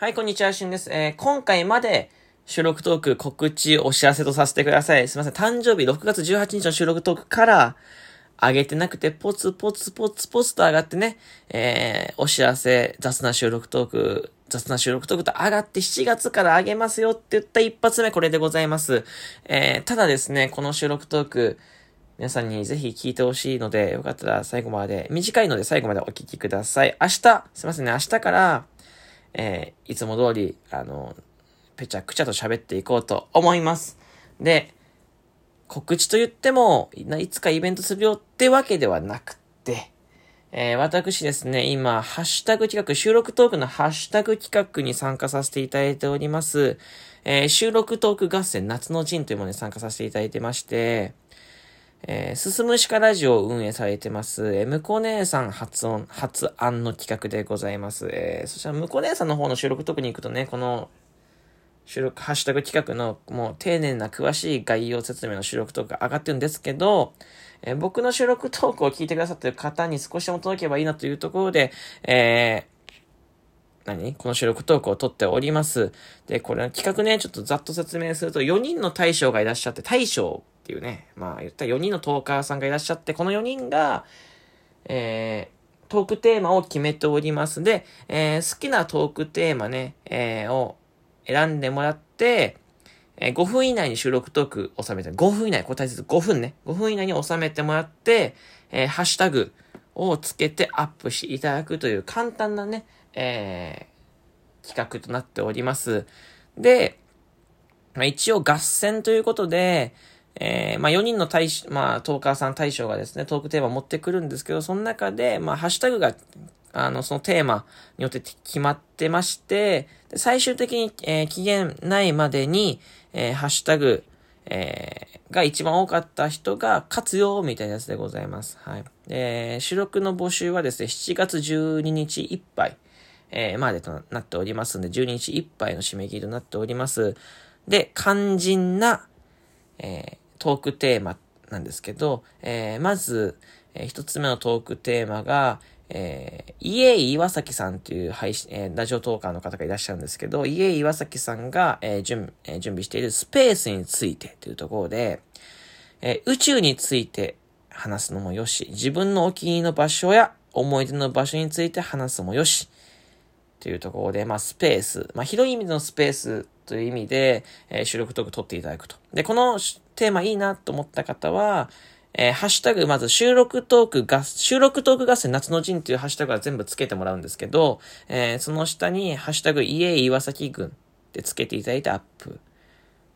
はい、こんにちは、しゅんです。今回まで収録トーク告知お知らせとさせてください。すいません、誕生日6月18日の収録トークから上げてなくて、ポツポツポツポツと上がってね、お知らせ、雑な収録トークと上がって7月から上げますよって言った一発目これでございます。ただですね、この収録トーク、皆さんにぜひ聞いてほしいので、よかったら最後まで、短いので最後までお聞きください。明日、すいませんね、明日から、いつも通り、ぺちゃくちゃと喋っていこうと思います。で、告知と言っても、いつかイベントするよってわけではなくて、私ですね、今、ハッシュタグ企画、収録トークのハッシュタグ企画に参加させていただいております。収録トーク合戦夏の陣というものに参加させていただいてまして、すすむしかラジオを運営されてます、むこ姉さん発案の企画でございます。そしたらむこ姉さんの方の収録トークに行くとね、この収録、ハッシュタグ企画のもう丁寧な詳しい概要説明の収録トークが上がってるんですけど、僕の収録トークを聞いてくださってる方に少しでも届けばいいなというところで、この収録トークを撮っております。で、これの企画ね、ちょっとざっと説明すると、4人の大将がいらっしゃって、大将っていうね、まあ言ったら4人のトーカーさんがいらっしゃって、この4人が、トークテーマを決めております。で、好きなトークテーマね、を選んでもらって、5分以内に収録トーク収めて、5分以内、これ大切、5分ね、5分以内に収めてもらって、ハッシュタグをつけてアップしていただくという簡単なね、企画となっております。で、一応合戦ということで、4人のトーカーさん大将がですね、トークテーマを持ってくるんですけど、その中で、ハッシュタグが、そのテーマによって決まってまして、で最終的に、期限内までに、ハッシュタグ、が一番多かった人が勝つよ、みたいなやつでございます。はい。収録の募集はですね、7月12日いっぱい。までとなっておりますので、12日いっぱいの締め切りとなっております。で、肝心な、トークテーマなんですけど、まず、一つ目のトークテーマが、イエイ岩崎さんというラジオトーカーの方がいらっしゃるんですけど、イエイ岩崎さんが、準備しているスペースについてというところで、宇宙について話すのもよし、自分のお気に入りの場所や思い出の場所について話すのもよし、というところで、スペース、広い意味でのスペースという意味で、収録トーク撮っていただくと。で、このテーマいいなと思った方は、ハッシュタグ、まず収録トーク合戦夏の陣というハッシュタグは全部つけてもらうんですけど、その下に、ハッシュタグ、イエイ岩崎軍ってつけていただいてアップ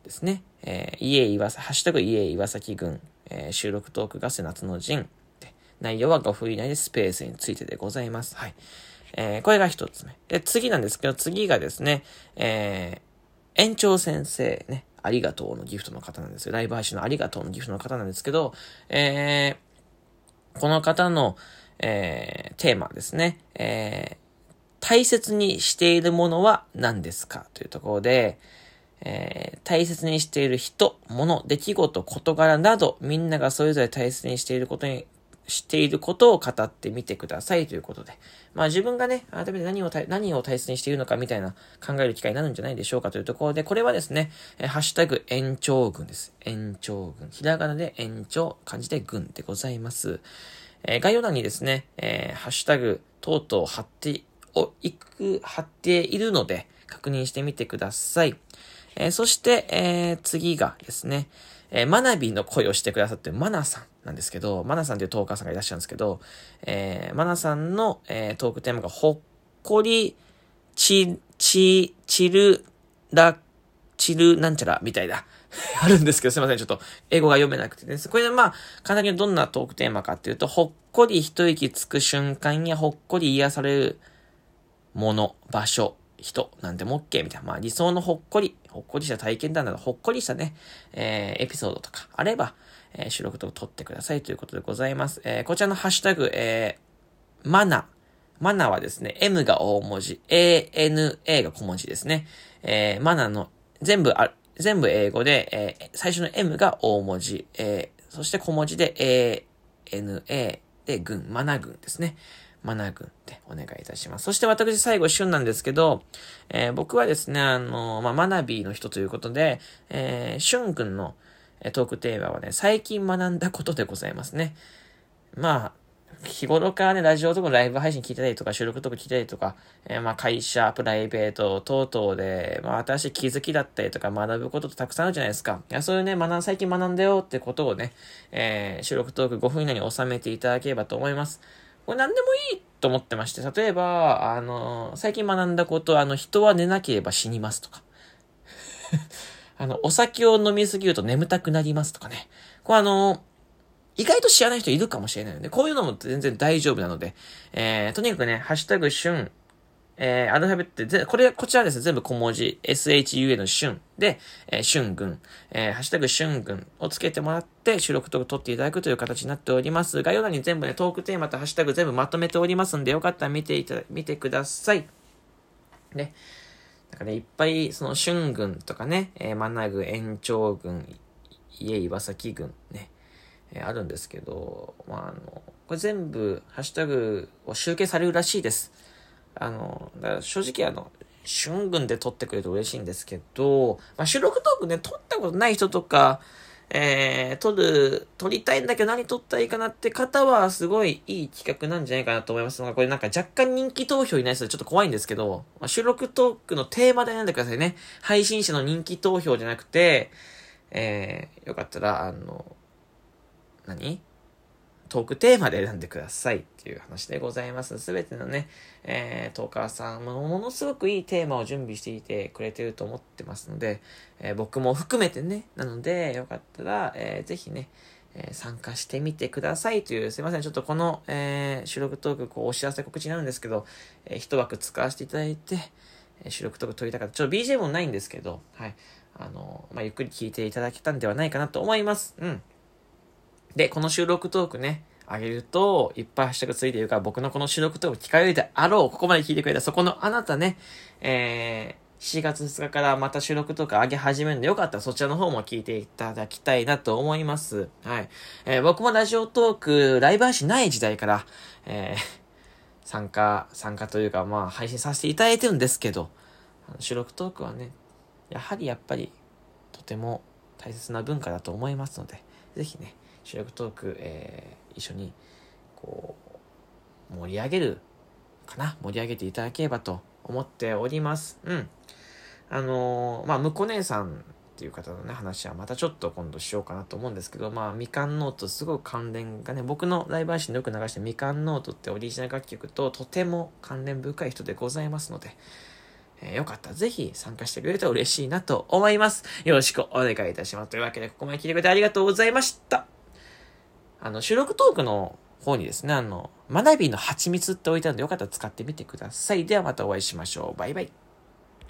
ですね。ハッシュタグ、イエイ岩崎軍、収録トーク合戦夏の陣で、内容は5分以内でスペースについてでございます。はい。これが一つ目。で、次なんですけど、次がですね、園長先生ね、ありがとうのギフトの方なんですよ。ライブ配信のありがとうのギフトの方なんですけど、この方の、テーマですね、大切にしているものは何ですかというところで、大切にしている人、物、出来事、事柄など、みんながそれぞれ大切にしていることに、していることを語ってみてくださいということで。自分がね、改めて何を大切にしているのかみたいな考える機会になるんじゃないでしょうかというところで、これはですね、ハッシュタグ延長軍です。延長軍。ひらがなで延長、漢字で軍でございます。概要欄にですね、ハッシュタグ等々貼っているので、確認してみてください。そして、次がですね、マナビの声をしてくださってるマナさんなんですけど、マナさんというトーカーさんがいらっしゃるんですけど、マナさんの、トークテーマがほっこり、ちるなんちゃらみたいなあるんですけど、すいません、ちょっと英語が読めなくてです。これで簡単にどんなトークテーマかっていうと、ほっこり一息つく瞬間やほっこり癒されるもの、場所、人なんでも OK みたいな。理想のほっこりした体験談など、ほっこりしたね、エピソードとかあれば、収録と撮ってくださいということでございます。こちらのハッシュタグ、マナはですね、M が大文字、ANA が小文字ですね。マナの全部英語で、最初の M が大文字、そして小文字で ANA でマナ軍ですね。マナー君でお願いいたします。そして私最後、旬なんですけど、僕はですね、マナビーの人ということで、旬君のトークテーマはね、最近学んだことでございますね。日頃からね、ラジオとかライブ配信聞いてたりとか、収録とか聞いてたりとか、会社、プライベート等々で、新しい気づきだったりとか、学ぶことってたくさんあるじゃないですか。そういうね、最近学んだよってことをね、収録トーク5分以内に収めていただければと思います。これ何でもいいと思ってまして、例えば、最近学んだこと、人は寝なければ死にますとか。お酒を飲みすぎると眠たくなりますとかね。これ意外と知らない人いるかもしれないので、こういうのも全然大丈夫なので、とにかくね、ハッシュタグ旬、アルファベットで、こちらですね、全部小文字、SHUN の旬で、旬群、ハッシュタグ旬群をつけてもらって、収録トーク撮っていただくという形になっております。概要欄に全部ね、トークテーマとハッシュタグ全部まとめておりますんで、よかったら見てください。ね。なんかね、いっぱい、旬群とかね、マナグ、延長群、家岩崎群、ね。あるんですけど、これ全部ハッシュタグを集計されるらしいです。だから正直旬群で撮ってくれると嬉しいんですけど、収録トークね、撮ったことない人とか、撮りたいんだけど何撮ったらいいかなって方は、すごいいい企画なんじゃないかなと思いますのが、これなんか若干人気投票になりそうでちょっと怖いんですけど、収録トークのテーマで選んでくださいね。配信者の人気投票じゃなくて、よかったら、トークテーマで選んでくださいっていう話でございます。すべてのね、トーカーさんもものすごくいいテーマを準備していてくれてると思ってますので、僕も含めてね、なのでよかったら、ぜひね、参加してみてくださいという、すいません、ちょっとこの、収録トーク、お知らせ告知になるんですけど、一枠使わせていただいて、収録トーク撮りたかった。ちょっと BGM もないんですけど、はい。ゆっくり聞いていただけたんではないかなと思います。うん。で、この収録トークね、あげると、いっぱいハッシュタグついているから、僕のこの収録トーク聞かれるであろう、ここまで聞いてくれた、そこのあなたね、4月2日からまた収録トーク上げ始めるんで、よかったらそちらの方も聞いていただきたいなと思います。はい。僕もラジオトーク、ライブ配信ない時代から、参加というか、配信させていただいてるんですけど、収録トークはね、やっぱり、とても大切な文化だと思いますので、ぜひね、収録トーク、一緒に、盛り上げていただければと思っております。うん。むこ姉さんっていう方のね、話はまたちょっと今度しようかなと思うんですけど、みかんノートすごく関連がね、僕のライブ配信でよく流してみかんノートってオリジナル楽曲ととても関連深い人でございますので、よかったらぜひ参加してくれると嬉しいなと思います。よろしくお願いいたします。というわけで、ここまで聞いてくれてありがとうございました。収録トークの方にですね、マナビーの蜂蜜って置いてあるので、よかったら使ってみてください。ではまたお会いしましょう。バイバイ。